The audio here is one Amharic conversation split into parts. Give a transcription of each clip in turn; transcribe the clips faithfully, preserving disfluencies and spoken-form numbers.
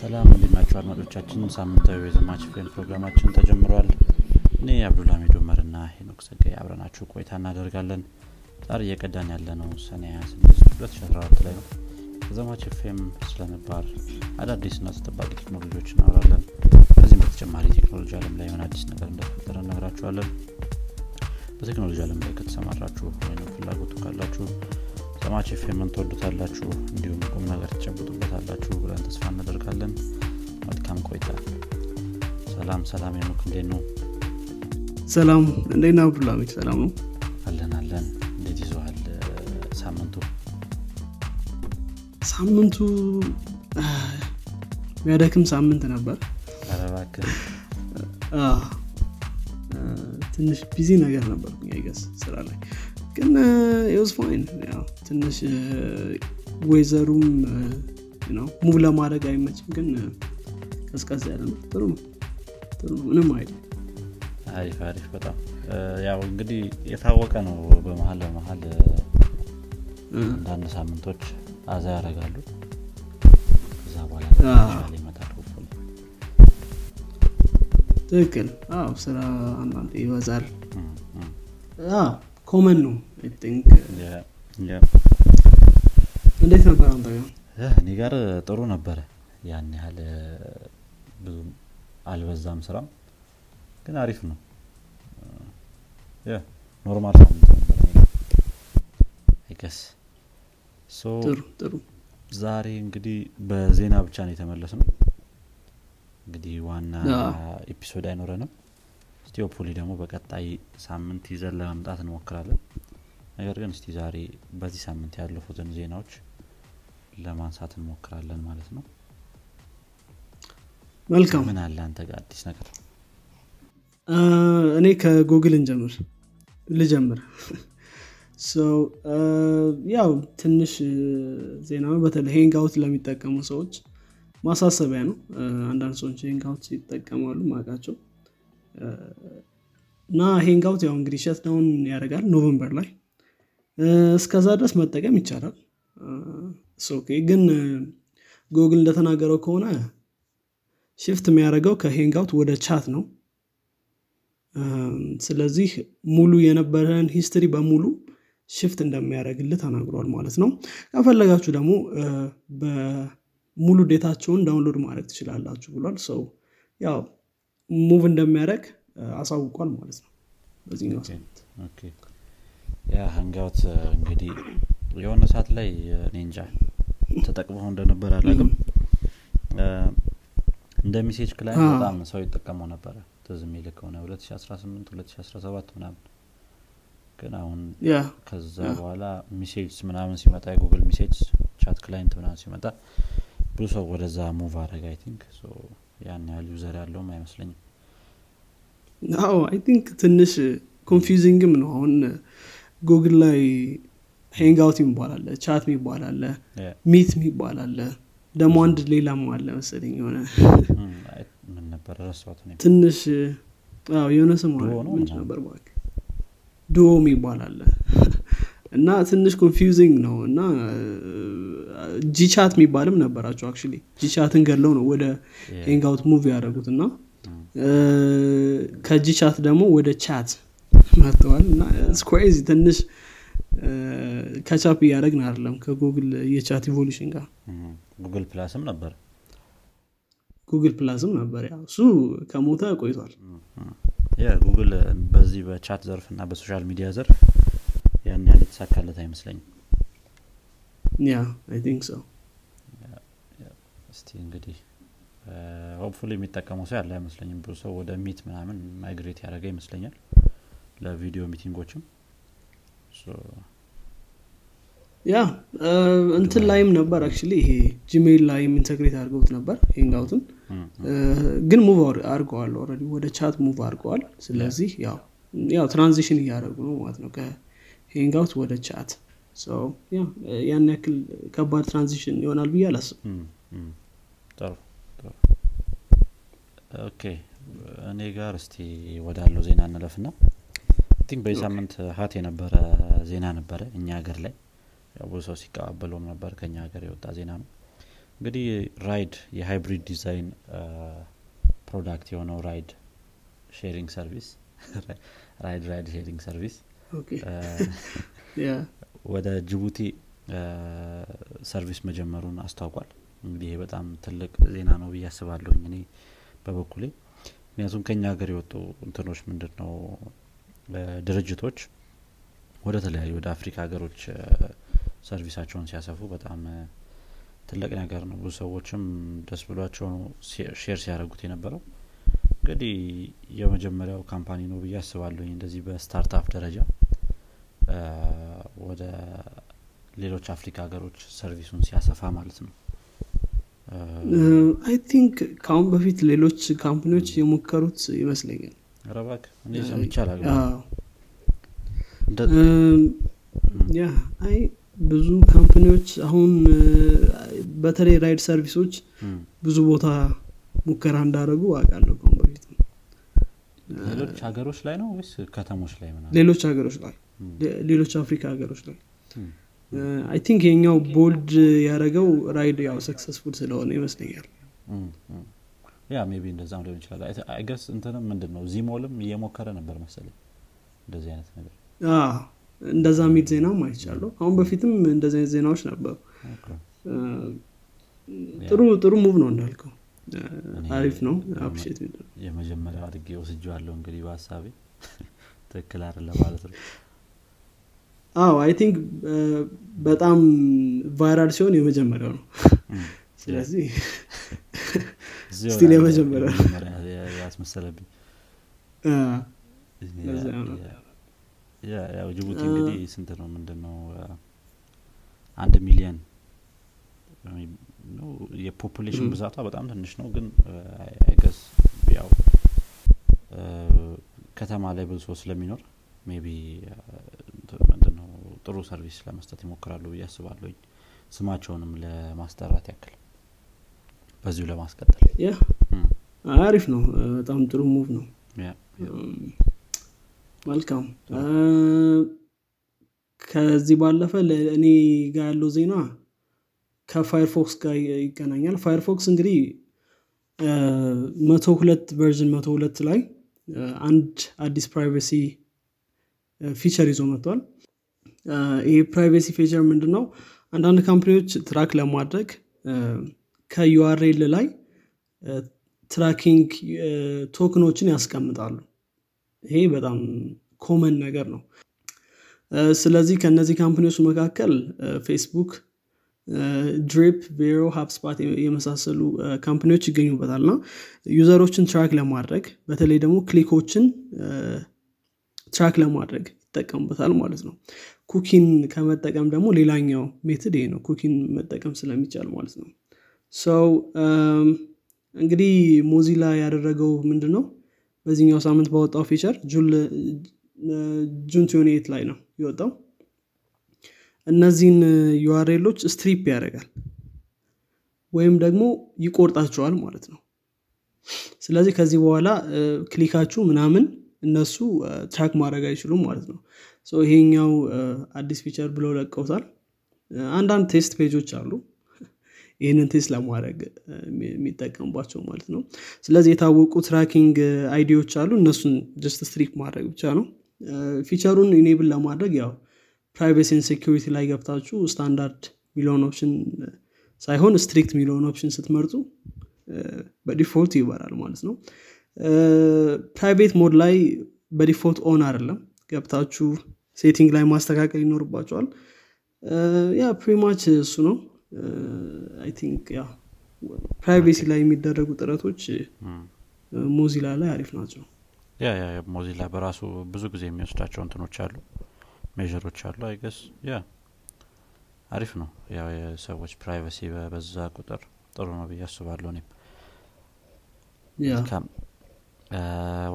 ሰላም ለማችሁ አድማጮቻችን ሳምንታዊ የዘማች ፍሬን ፕሮግራማችን ተጀምሯል። እኔ አብዱላህ መዶመርና ሄኖክ ዘጋይ አብረናችሁ ቆይታ እናደርጋለን። ዛሬ የቀዳን ያለነው ሰኔ ሃያ ስድስት ሁለት ሺህ አስራ አራት ላይ ነው። ዘማች ፍሬም ስለነባር አዳዲስ እና ተጠባቂ ቴክኖሎጂዎችን እናወራለን። በዚህም በተጨማሪ ቴክኖሎጂ ዓለም ላይ ምን አዲስ ነገር እንደተፈጠረ እናወራችኋለን። በቴክኖሎጂ ዓለም ላይ ከተሰማራችሁ ወይም ፍላጎት ካላችሁ ዘማች ፍሬምን ተወዱታላችሁ እንዲሁም ቁም ነገር ተጨብጡበታላችሁ ብለን ተስፋ እናደርጋለን። መልካም ቆይታ። ሰላም ሰላም የሙክ እንዴት ነው? ሰላም እንዴት ነው አብዱላህ? ሰላም ነው አለን አለን። እንዴት ይዟል ሳምንቱ? ሳምንቱ ያደክም ሳምንት ነበር። አረባከ አ ትንሽ ቢዚ ነገር ነበር አይገስ ስራ ላይ ግን ኢዝ ፋይን ያው ትንሽ ወይዘሩም you know ሙቭ ለማድረግ አይመችም ግን ቀስቀስ ያለ ነው። ጥሩ ጥሩ ምንም አይደል። አሪፍ አሪፍ በጣም ያው እንግዲህ የታወቀ ነው በመሃል በመሃል አንዳንድ ሳምንቶች አዛ ያደርጋሉ ከዛ በኋላ ተሻለ ይመጣል። ትክክል አዎ ስራ አንዳንዴ ይበዛል አዎ common ነው I think yeah yeah እንዴት ነበር አንተ? እህ እኔ ጋር ጥሩ ነበር ያን ያህል ብዙ አልበዛም ስራ ግን አሪፍ ነው yeah ኖርማል I guess so ጥሩ ጥሩ ዛሬ እንግዲህ በዜና ብቻ ነው የተመለስነው እንግዲህ ዋና ኤፒሶድ አይኖረንም። ስቲዮ ፖሊ ደግሞ በቀጣይ ሳምንት ይዘን ለማምጣት እንሞክራለን። ነገር ግን እስቲ ዛሬ በዚህ ሳምንት ያለፉትን ዜናዎች ለማንሳት እንሞክራለን ማለት ነው። መልካም ምን አለ አንተ ጋር አዲስ ነገር? እኔ ከጉግል እንጀምር ልጀምር ሶ ያው ትንሽ ዜናው በተለይ ሄንጋውት ለሚጠቀሙ ሰዎች ማሳሰቢያ ነው። አንዳንድ ሰዎች ሄንጋውት ሲጠቀማሉ ማቃቸው እና ሄንጋውት ያው እንግዲህ ሸት ዳውን ያደርጋል ኖቬምበር ላይ እስከዛ ድረስ መጠቀም ይቻላል። ሶኬ ግን ጉግል እንደተናገረው ከሆነ ሽፍት የሚያደርገው ከሄንጋውት ወደ ቻት ነው። ስለዚህ ሙሉ የነበረን ሂስትሪ በሙሉ ሽፍት እንደሚያደርግልህ ተናግሯል ማለት ነው። ከፈለጋችሁ ደግሞ በሙሉ ዴታቸውን ዳውንሎድ ማድረግ ትችላላችሁ ብሏል። ሶ ያው ሙቭ እንደሚያደርግ አሳውቋል ማለት ነው። በዚህ ነው ኦኬ ያ ሄንጋውት እንግዲህ የሆነ ሰዓት ላይ ኔንጃ ተጠቅመው እንደነበረ አላውቅም እንደ ሜሴጅ ክላይንት በጣም ሰው ይጠቀመው ነበር ተዝም ይልከው ነው ሁለት ሺህ አስራ ስምንት ሁለት ሺህ አስራ ሰባት ምናምን ግን አሁን ከዛ በኋላ ሜሴጅ ምናምን ሲመጣ የጉግል ሜሴጅ ቻት ክላይንት ምናምን ሲመጣ ብዙ ሰው ወደዛ ሙቭ አደረገ I think so ያን ያህል ዩዘር ያለው አይመስለኝም። አዎ I think ትንሽ ኮንፊውዚንግም ነው። አሁን ጉግል ላይ ሄንጋውት ይባላል ቻት ይባላል ሚት ይባላል ደግሞ አንድ ሌላም አለ መሰለኝ የሆነ ምን ነበር ረሳሁት እኔ ትንሽ አዎ የሆነ ስም ምን ነበር ባክ ዶም ይባላል እና ትንሽ ኮንፊውዚንግ ነው እና ጂቻት የሚባልም ነበራቸው አክቹሊ ጂቻትን ገለው ነው ወደ ሄንጋውት ሙቭ ያደረጉትና ከጂቻት ደግሞ ወደ ቻት መጥቷል እና it's crazy ትንሽ ካቻፕ ያደረግን አይደለም ከጉግል የቻት ኢቮሉሽን ጋር ጉግል ፕላስም ነበር ጉግል ፕላስም ነበር ያው እሱ ከሞተ ቆይቷል። ያ ጉግል በዚህ በቻት ዘርፍና በሶሻል ሚዲያ ዘርፍ ያን ያህል ተሳካለት አይመስለኝም። Yeah, I think so. Yeah, yeah. እስቲ እንግዲህ hopefully የሚጠቀሙ ሰው ያለ አይመስለኝም ብዙ ሰው ወደ ሚት ምናምን ማይግሬት ያደረገ ይመስለኛል ለቪዲዮ ሚቲንጎችም so ያ እንትን ላይም ነበር actually ይሄ Gmail ላይ ኢንተግሬት አድርገውት ነበር ሄንጋውትን ግን ሙቭ አድርገዋል already ወደ ቻት ሙቭ አድርገዋል። ስለዚህ ያው ያው ትራንዚሽን እያደረጉ ነው ማለት ነው ከሄንጋውት ወደ ቻት so yeah ያን ያክል ከባድ ትራንዚሽን ይሆናል ብዬ አላስብም። ጥሩ ጥሩ ኦኬ እኔ ጋር እስቲ ወዳለው ዜና እንለፍና I think በሳምንት ሀት የነበረ ዜና ነበረ እኛ ሀገር ላይ ያው ብዙ ሰው ሲቀበለው ነበር ከኛ ሀገር የወጣ ዜና ነው እንግዲህ ራይድ የሃይብሪድ ዲዛይን ፕሮዳክት የሆነው ራይድ ሼሪንግ ሰርቪስ ራይድ ራይድ ሼሪንግ ሰርቪስ ኦኬ ያ ወደ ጅቡቲ ሰርቪስ መጀመሩን አስተዋውቋል። እንግዲህ ይሄ በጣም ትልቅ ዜና ነው ብዬ አስባለሁ እኔ በበኩሌ። ምክንያቱም ከኛ ሀገር የወጡ እንትኖች ምንድነው ድርጅቶች ወደ ተለያዩ ወደ አፍሪካ ሀገሮች ሰርቪሳቸውን ሲያሰፉ በጣም ትልቅ ነገር ነው። ብዙ ሰዎችም ደስ ብሏቸው ሼር ሲያደርጉት የነበረው እንግዲህ የመጀመሪያው ካምፓኒ ነው ብዬ አስባለሁ እንደዚህ በስታርታፕ ደረጃ ወደ ሌሎች አፍሪካ ሀገሮች ሰርቪሱን ሲያሰፋ ማለት ነው። አይ ቲንክ ካም በፊት ሌሎች ካምፓኒዎች የሞከሩት ይመስለኛል። አረባክ እኔ ሰምቻለሁ። አዎ ያ አይ ብዙ ካምፓኒዎች አሁን በተለይ ራይድ ሰርቪሶች ብዙ ቦታ ሙከራ እንዳደረጉ አውቃለሁ ካም በፊት። ሌሎች ሀገሮች ላይ ነው ወይስ ከተሞች ላይ ማለት ነው? ሌሎች ሀገሮች ላይ ሌሎች አፍሪካ ሀገሮች ላይ አይ ቲንክ የኛው ቦልድ ያደረገው ራይድ ያው ሰክሰስፉል ስለሆነ ይመስለኛል። ያ ሜቢ እንደዛም ሊሆን ይችላል። አይ ገስ እንተንም ምንድነው ዚሞልም እየሞከረ ነበር መሰለኝ እንደዚህ አይነት ነገር። አዎ እንደዛ ምድ ዜናው ማይቻሉ አሁን በፊትም እንደዚህ አይነት ዜናዎች ነበሩ። ጥሩ ጥሩ ሙቭ ነው እንዳልከው አሪፍ ነው አፕሪሼት ነው። የመጀመሪያው አድርጌው ስጅዋለሁ እንግዲህ በሐሳቤ ተከላ አይደለም ማለት ነው። አዎ አይ ቲንክ በጣም ቫይራል ሲሆን የመጀመሪያው ነው። ስለዚህ ስቲል የመጀመሪያው ያስመሰለብኝ እ ያ ያው ጅቡቲ እንግዲህ ስንት ነው ምንድነው አንድ ሚሊዮን ነው የፖፑሌሽን ብዛቷ በጣም ትንሽ ነው። ግን አይ ገስ ያው ከተማ ላይ ብዙ ሰው ስለሚኖር ሜቢ ምንድነው ጥሩ ሰርቪስ ለመስጠት ይሞክራሉ ብዬ አስባለሁ። ስማቸውንም ለማስተራት ያክል በዚሁ ለማስቀጠል ያ አሪፍ ነው በጣም ጥሩ ሙቭ ነው። ያ መልካም ከዚህ ባለፈ ለእኔ ጋር ያለው ዜና ከFirefox ጋር ይገናኛል። Firefox እንግዲህ መቶ ሁለት version መቶ ሁለት ላይ አንድ አዲስ ፕራይቬሲ ፊቸር ይዞ መጥቷል። ይሄ ፕራይቬሲ ፊቸር ምንድነው? አንዳንድ ካምፓኒዎች ትራክ ለማድረግ ከዩአርኤል ላይ ትራኪንግ ቶክኖችን ያስቀምጣሉ። ይሄ በጣም ኮመን ነገር ነው። ስለዚህ ከነዚህ ካምፓኒዎች መካከል Facebook፣ ድሪፕ፣ ቬሮ፣ HubSpot የመሳሰሉ ካምፓኒዎች ይገኙበታልና ዩዘሮችን ትራክ ለማድረግ በተለይ ደግሞ ክሊኮችን ትራክ ለማድረግ ይጠቀሙበታል ማለት ነው። ኩኪን ከመጠቀም ደግሞ ሌላኛው ሜተድ ይሄ ነው። ኩኪን መጠቀም ስለሚቻል ማለት ነው። ሶ እንግዲህ ሞዚላ ያደረገው ምንድነው? በዚህኛው ሳምንት ባወጣው ፊቸር ጁን ሃያ ስምንት ላይ ነው የወጣው። እነዚህን ዩአርኤሎች ስትሪፕ ያደርጋል ወይም ደግሞ ይቆርጣቸዋል ማለት ነው። ስለዚህ ከዚህ በኋላ ክሊካችሁ ምናምን እነሱ ትራክ ማድረግ አይችሉም ማለት ነው። ሶ ይሄኛው አዲስ ፊቸር ብለው ለቀውታል። አንዳንድ ቴስት ፔጆች አሉ ይሄንን ቴስት ለማድረግ የሚጠቀምባቸው ማለት ነው። ስለዚህ የታወቁ ትራኪንግ አይዲዎች አሉ እነሱን just strict ማድረግ ብቻ ነው። ፊቸሩን ኢኔብል ለማድረግ ያው privacy and security ላይ ገብታችሁ ስታንዳርድ ሚሊዮን ኦፕሽን ሳይሆን strict ሚሊዮን ኦፕሽን ስትመርጡ በዲፎልት ይበራል ማለት ነው። ፕራይቬት ሞድ ላይ በዲፎልት ኦን አይደለም ገብታችሁ ሴቲንግ ላይ ማስተካከል ይኖርባችኋል። ያ ፕሪማች እሱ ነው። አይ ቲንክ ያ ፕራይቬሲ ላይ የሚደረጉ ጥረቶች ሞዚላ ላይ አሪፍ ናቸው። ያ ያ ሞዚላ በራሱ ብዙ ጊዜ የሚያስታቸው እንትኖች አሉ ሜጀሮች አሉ አይ ገስ ያ አሪፍ ነው። ያ የሰዎች ፕራይቬሲ በዛ ቁጥር ጥሩ ነው ብዬ አስባለሁ እኔም። ያ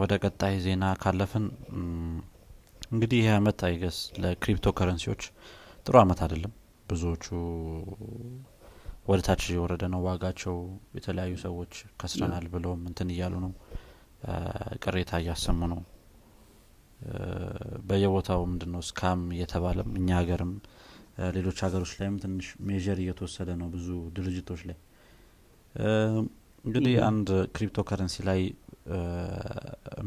ወደ ቀጣይ ዜና ካለፈን እንግዲህ ይሄ አመት አይ ገስ ለክሪፕቶ ከረንሲዎች ጥሩ አመት አይደለም። ብዙዎቹ ወደታች እየወረደ ነው ዋጋቸው። የተለያዩ ሰዎች ከስራናል ብለው እንትን እያሉ ነው ቅሬታ እያሰሙ ነው። በየቦታው ምንድነው ስካም እየተባለም እኛ ሀገርም ሌሎች ሀገሮች ላይም ትንሽ ሜጀር እየተወሰደ ነው ብዙ ድርጅቶች ላይ እንግዲህ አንድ ክሪፕቶከረንሲ ላይ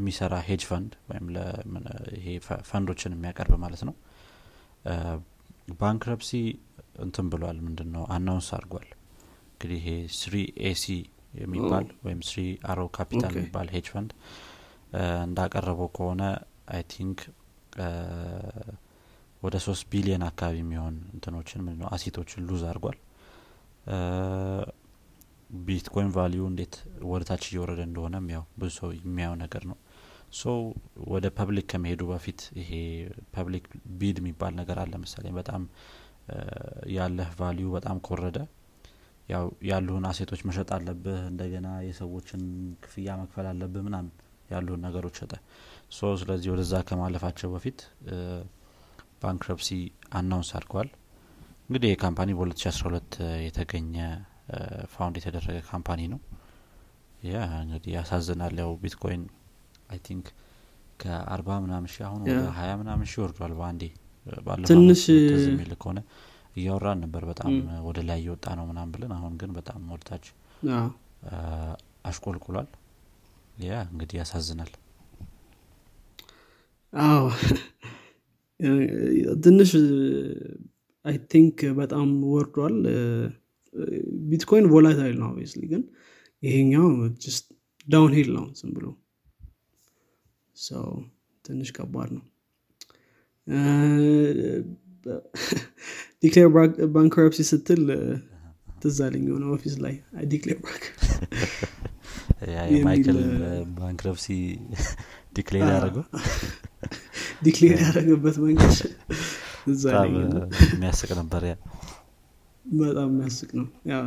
ሚሰራ ሄጅ ፈንድ ወይም ለይሄ ፈንዶችን የሚያቀርብ ማለት ነው ባንክረፕሲ እንትን ብሏል ምንድነው አናውንስ አድርጓል። እንግዲህ ይሄ ትሪ ኤሲ የሚባል ወይም ትሪ አሮ ካፒታል የሚባል ሄጅ ፈንድ እንዳቀረበው ከሆነ አይ ቲንክ ወደ ሶስት ቢሊዮን አካባቢ የሚሆን እንትኖችን ምንድነው አሲቶችን ሉዝ አድርጓል። ቢትኮይን ቫልዩ እንዴት ወርታች እየወረደ እንደሆነም ያው ብዙ ሰው የሚያየው ነገር ነው። ሶ ወደ ፐብሊክ ከመሄዱ በፊት ይሄ ፐብሊክ ቢድ የሚባል ነገር አለ መሰለኝ። በጣም ያለህ ቫልዩ በጣም ኮረደ ያው ያሉን አሴቶች መሸጥ አለብህ እንደገና የሰዎችን ክፍያ መክፈል አለብህ ምናምን ያሉን ነገሮች ሸጠ። ሶ ስለዚህ ወደዛ ከማለፋቸው በፊት ባንክረፕሲ አናውንስ አድርጓል። እንግዲህ የካምፓኒ በ2012 የተገኘ ፋውንድ የተደረገ ካምፓኒ ነው። ያ እንግዲህ ያሳዝናል። ያው ቢትኮይን አይ ቲንክ ከ40 ምናምን ሺህ አሁን ወደ ሃያ ምናምን ሺህ ወርዷል በአንዴ። ባለፈው ትንሽ ተዝሚል ከሆነ እያወራን ነበር በጣም ወደ ላይ እየወጣ ነው ምናምን ብለን፣ አሁን ግን በጣም ወርታች አሽቆልቁሏል። ያ እንግዲህ ያሳዝናል። አዎ ትንሽ አይ ቲንክ በጣም ወርዷል። ቢትኮይን ቮላታይል ነው obviously ግን ይሄኛው just downhill ነው ዝም ብሎ so ትንሽ ከባድ ነው። ዲክሌር ባንክረፕሲ ስትል ተዛለኝ ሆነ ኦፊስ ላይ አይ ዲክሌር ባንክ ያ ማይክል ባንክረፕሲ ዲክሌር ያደረገው ዲክሌር ያደረገበት መንገድ ተዛለኝ የሚያስቅ ነበር። ያ በጣም ያስቅ ነው። ያው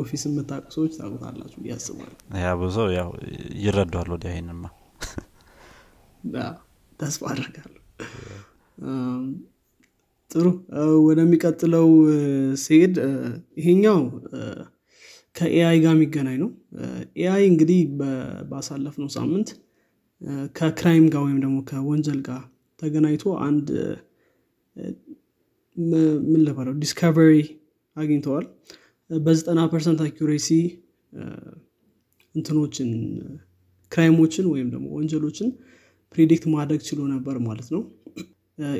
ኦፊስ መታቅሶች ታውቃላችሁ ያስባል። ያ ብዙ ያው ይረዳዋል ወዲያ ይሄንማ ዳ ተስፋ አደርጋለሁ። ጥሩ ወደሚቀጥለው ሲሄድ ይሄኛው ከኤአይ ጋር የሚገናኝ ነው። ኤአይ እንግዲህ ባሳለፍነው ሳምንት ከክራይም ጋር ወይም ደግሞ ከወንጀል ጋር ተገናኝቶ አንድ ምን ለባለው ዲስከቨሪ አግኝተዋል። በ90% አኩሬሲ እንትኖችን ክራይሞችን ወይም ደግሞ ወንጀሎችን ፕሪዲክት ማድረግ ችሎ ነበር ማለት ነው።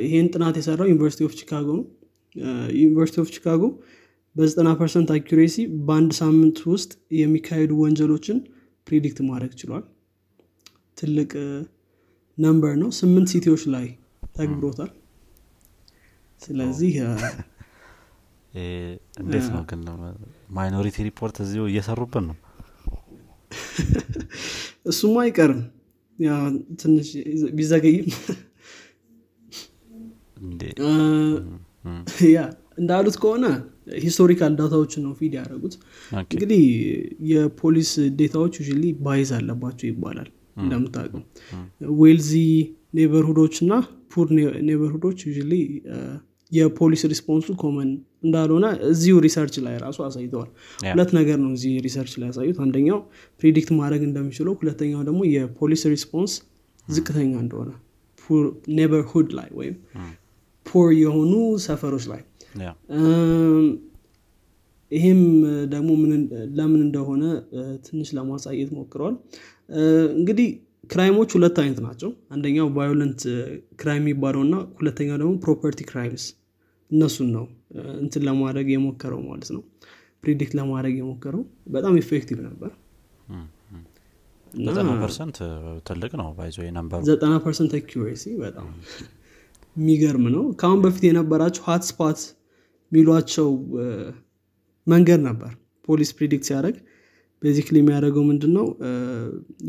ይሄን ጥናት የሰራው ዩኒቨርሲቲ ኦፍ ቺካጎ ነው። ዩኒቨርሲቲ ኦፍ ቺካጎ በ90% አኩሬሲ በአንድ ሳምንት ውስጥ የሚካሄዱ ወንጀሎችን ፕሪዲክት ማድረግ ችሏል። ትልቅ ነምበር ነው። ስምንት ሲቲዎች ላይ ተግብሮታል። ስለዚህ እንዴት ነው ግን ማይኖሪቲ ሪፖርት እዚሁ እየሰሩብን ነው። እሱም አይቀርም ያ ትንሽ ቢዘገይም እንዴ ያ እንዳሉት ከሆነ ሂስቶሪካል ዳታዎችን ነው ፊድ ያደረጉት። እንግዲህ የፖሊስ ዳታዎች ዩዥሊ ባይዝ አለባቸው ይባላል እንደምታውቁም። ዌልዚ ኔበርሁዶችና ፑር ኔበርሁዶች ዩዥሊ የፖሊስ ሪስፖንሱ ኮመን እንዳልሆነ እዚሁ ሪሰርች ላይ ራሱ አሳይተዋል። ሁለት ነገር ነው እዚህ ሪሰርች ላይ ያሳዩት። አንደኛው ፕሪዲክት ማድረግ እንደሚችሉ፣ ሁለተኛው ደግሞ የፖሊስ ሪስፖንስ ዝቅተኛ እንደሆነ ፑር ኔበርሁድ ላይ ወይም ፑር የሆኑ ሰፈሮች ላይ። ይሄም ደግሞ ምን ለምን እንደሆነ ትንሽ ለማሳየት ሞክረዋል። እንግዲህ ክራይሞች ሁለት አይነት ናቸው። አንደኛው ቫዮለንት ክራይም ይባላልና ሁለተኛው ደግሞ ፕሮፐርቲ ክራይምስ። እነሱን ነው እንትን ለማድረግ የሞከረው ማለት ነው፣ ፕሪዲክት ለማድረግ የሞከረው። በጣም ኢፌክቲቭ ነበር። ዘጠና ፐርሰንት ትልቅ ነው ባይዞ የነምበሩ ዘጠና ፐርሰንት አኩሬሲ በጣም የሚገርም ነው። ካሁን በፊት የነበራቸው ሆትስፖት ሚሏቸው መንገድ ነበር ፖሊስ ፕሪዲክት ሲያደርግ። ቤዚክሊ የሚያደርገው ምንድነው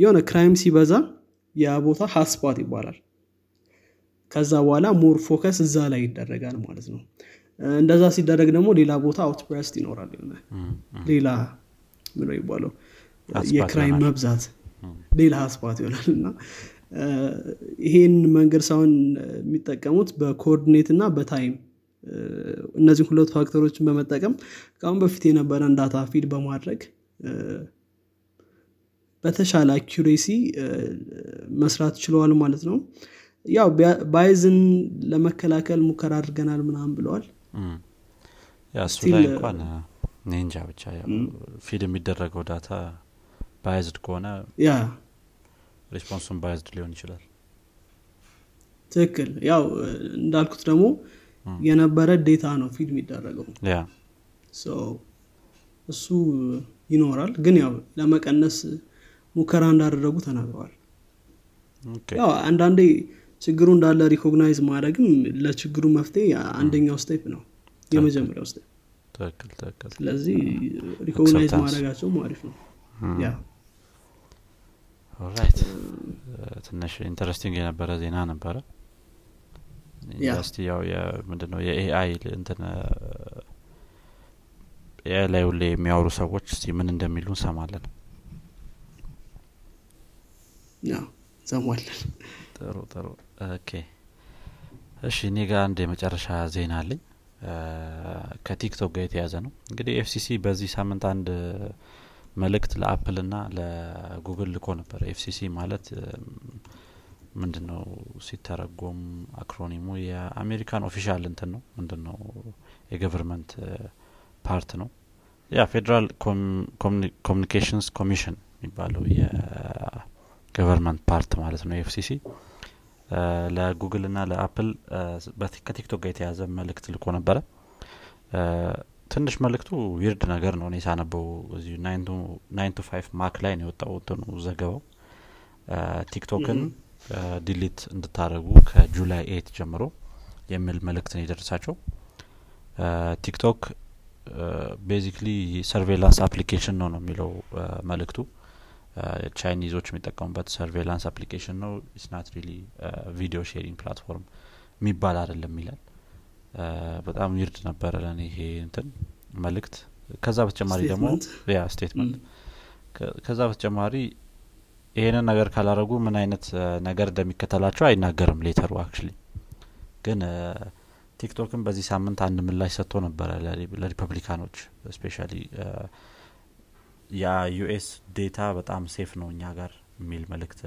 የሆነ ክራይም ሲበዛ ያ ቦታ ሆትስፖት ይባላል። ከዛ በኋላ ሞር ፎከስ እዛ ላይ ይደረጋል ማለት ነው። እንደዛ ሲደረግ ደግሞ ሌላ ቦታ አውትበርስት ይኖራል ይሆነ ሌላ ምን ነው ይባላል የክራይም መብዛት ሌላ ሆትስፖት ይሆናልና ይሄን መንገድ ሳይሆን የሚጠቀሙት በኮኦርዲኔት እና በታይም እነዚህ ሁለት ፋክተሮችን በመጠቀም ካሁን በፊት የነበረን ዳታ ፊድ በማድረግ በተሻለ አኩሬሲ መስራት ችሏል ማለት ነው። ያው ባይዝን ለመከላከል ሙከራ አድርገናል ምናምን ብለዋል። ያ ስለዚህ እንኳን ነንጃ ብቻ ፊድ የሚደረገው ዳታ ባይዝድ ከሆነ ያ ሪስፖንሱም ባይዝድ ሊሆን ይችላል። ትክክል ያው እንዳልኩት ደግሞ የነበረ ዳታ ነው ፊድ የሚደረገው ያ ሶ እሱ ይኖራል ግን ያው ለመቀነስ ሙከራ እንዳደረጉ ተናግረዋል። ኦኬ ያው አንዳንዴ ችግሩ እንዳለ ሪኮግናይዝ ማድረግም ለችግሩ መፍትሄ አንደኛው ስቴፕ ነው የመጀመሪያው ስቴፕ ተከል ተከል ስለዚህ ሪኮግናይዝ ማድረጋቸው ማሪፍ ነው። ያ ኦልራይት ትንሽ ኢንተረስቲንግ የነበረ ዜና ነበረ ኢንዱስትሪው የምንድነው የኤአይ እንተና የኤአይ ላይ የሚያወሩ ሰዎች ሲምን እንደሚሉ ሰማለን። ያ ሰማለን ተሩ ተሩ ኦኬ እሺ ኒጋ አንዴ መጨረሻ ዜና አለኝ ከቲክቶክ ጋር የተያዘ ነው። እንግዲህ ኤፍ ሲ ሲ በዚህ ሳምንት አንድ መልእክት ለአፕል እና ለጉግል ልኮ ነበር። ኤፍ ሲ ሲ ማለት ምንድነው ሲተረጎም አክሮኒሙ የአሜሪካን ኦፊሻል እንትን ነው ምንድነው የገቨርመንት ፓርት ነው ያ ፌደራል ኮሚኒኬሽንስ ኮሚሽን የሚባለው የገቨርመንት ፓርት ማለት ነው ኤፍ ሲ ሲ ለጉግል እና ለአፕል በቲክቶክ ጋር የተያዘ መልእክት ልኮ ነበር። ትንሽ መልእክቱ ዊርድ ነገር ነው እኔ ሳነበው እዚሁ nine to five ማክ ላይ ነው የወጣው ነው ዘገባው ቲክቶክን ዲሊት እንድታረጉ ከጁላይ eighth ጀምሮ የሚል መልእክት ነው የደረሳቸው። ቲክቶክ ቤዚካሊ ሰርቬላንስ አፕሊኬሽን ነው ነው የሚለው መልእክቱ ቻይኒዞች የሚጠቀሙበት ሰርቬላንስ አፕሊኬሽን ነው ኢትስ ናት ሪሊ ቪዲዮ ሼሪንግ ፕላትፎርም የሚባል አይደለም ይላል። በጣም ዊርድ ነበር ለኔ ይሄ እንትን መልእክት። ከዛ በተጨማሪ ደግሞ ያ ስቴትመንት ከዛ በተጨማሪ ይሄንን ነገር ካላረጉ ምን አይነት ነገር እንደሚከተላቸው አይናገርም ሌተሩ አክቹሊ ግን ቲክቶክም በዚህ ሳምንት አንድ ምላሽ ሰጥቶ ነበር ለሪፐብሊካኖች ስፔሻሊ ያ ዩኤስ ዳታ በጣም ሴፍ ነው እኛ ጋር ሚል መልእክት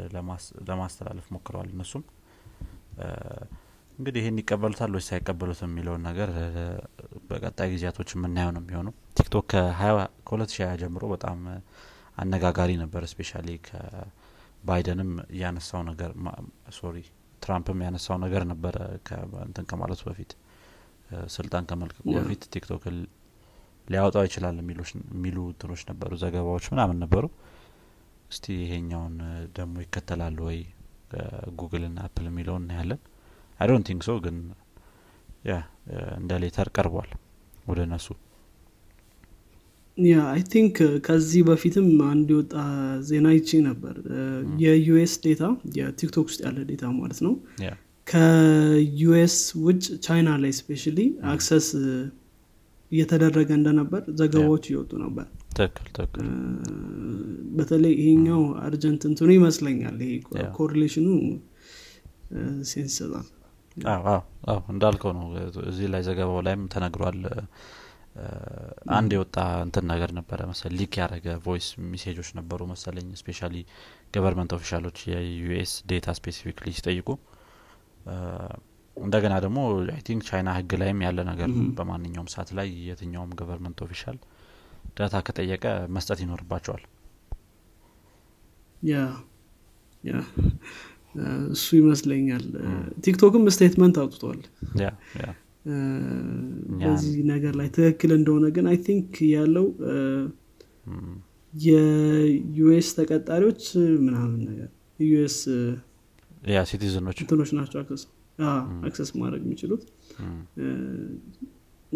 ለማስተላለፍ ሞክረዋል። እነሱም እንግዲህ ይሄን ይቀበሉታል ወይስ አይቀበሉትም የሚለውን ነገር በቀጣይ ጊዜያቶች የምናየው ነው የሚሆነው። ቲክቶክ ከ2020 ጀምሮ በጣም አነጋጋሪ ነበር ስፔሻሊ ከባይደንም ያነሳው ነገር ሶሪ ትራምፕም ያነሳው ነገር ነበር ከእንትን ከማለቱ በፊት ስልጣን ከመልቀቁ በፊት ቲክቶክ ሊያወጣው ይችላል የሚሉት የሚሉት ትሮች ነበሩ ዘገባዎች ምናምን ነበሩ። እስቲ ይሄኛውን ደሞ ይከተላል ወይ ጉግል እና አፕል የሚለውን ያለን I don't think so ግን ያ እንደ ሌተር ቀርቧል ወደነሱ። ያ I think ከዚህ በፊትም አንድ ወጣ ዜና ይቺ ነበር የዩኤስ ዳታ የቲክቶክ ውስጥ ያለ ዳታ ማለት ነው ከዩኤስ ውጭ ቻይና ላይ ስፔሻሊ አክሰስ የተደረገ እንደነበር ዘገባዎች ይወጡ ነበር። ተከል ተከል በተለይ ይሄኛው አርጀንት እንትኑ ይመስለኛል ይሄ ኮሪሌሽኑ ሴንሰራል አዎ አዎ አዎ እንዳልከው ነው እዚህ ላይ ዘገባው ላይም ተነግሯል። አንድ የወጣ እንትን ነገር ነበር መሰለ ሊክ ያደረገ ቮይስ ሜሴጆች ነበሩ መሰለኝ ስፔሻሊ ገቨርመንት ኦፊሻሎች የዩኤስ ዳታ ስፔሲፊካሊ ሲጠይቁ እንደገና ደግሞ አይ ቲንክ ቻይና ህግ ላይም ያለ ነገር በማንኛውም ሰዓት ላይ የትኛውም ገቨርመንት ኦፊሻል ዳታ ከጠየቀ መስጠት ይኖርባቸዋል። ያ ያ እሱ ይመስለኛል ቲክቶክም ስቴትመንት አውጥቷል ያ ያ በዚህ ነገር ላይ ትክክል እንደሆነ ግን አይ ቲንክ ያለው የዩኤስ ተቀጣሪዎች ምናምን ነገር ዩኤስ ያ ሲቲዝኖች እንትኖች ናቸው አክሰስ አ አክሰስ ማድረግ የሚችሉት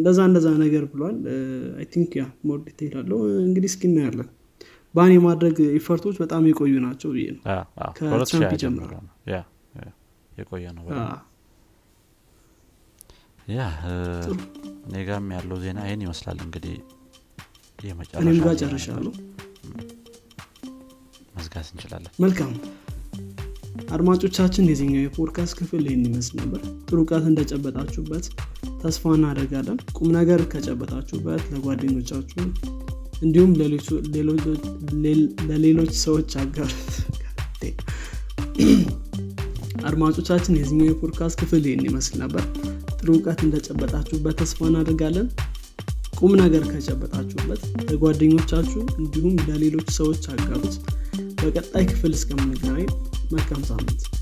እንደዛ እንደዛ ነገር ብሏል። አይ ቲንክ ያ ሞር ዲቴል አለው እንግዲህ ስኪን ያለው ባኔ ማድረግ ኢፈርቶች በጣም የቆዩ ናቸው ይሄ ነው ከትራምፕ ጀምሮ ያ የቆየ ነው በጣም ያ ነገም ያለው ዜና ይሄን ይመስላል። እንግዲህ የመጨረሻ እኔም ጋር ጨርሻለሁ መስጋት እንችላለን። መልካም አድማጮቻችን የዚህኛው የፖድካስት ክፍል ይህን ይመስል ነበር። ጥሩ ቃል እንደጨበጣችሁበት ተስፋ እናደርጋለን። ቁም ነገር ከጨበጣችሁበት ለጓደኞቻችሁ እንዲሁም ለሌሎች ለሌሎች ለሌሎች ሰዎች አጋሩት። አድማጮቻችን የዚህኛው የፖድካስት ክፍል ይህን ይመስል ነበር። ጥሩ ቃል እንደጨበጣችሁበት ተስፋ እናደርጋለን። ቁም ነገር ከጨበጣችሁበት ለጓደኞቻችሁ እንዲሁም ለሌሎች ሰዎች አጋሩት። በቀጣይ ክፍል እስከምንገናኝ መልካም ሳምንት።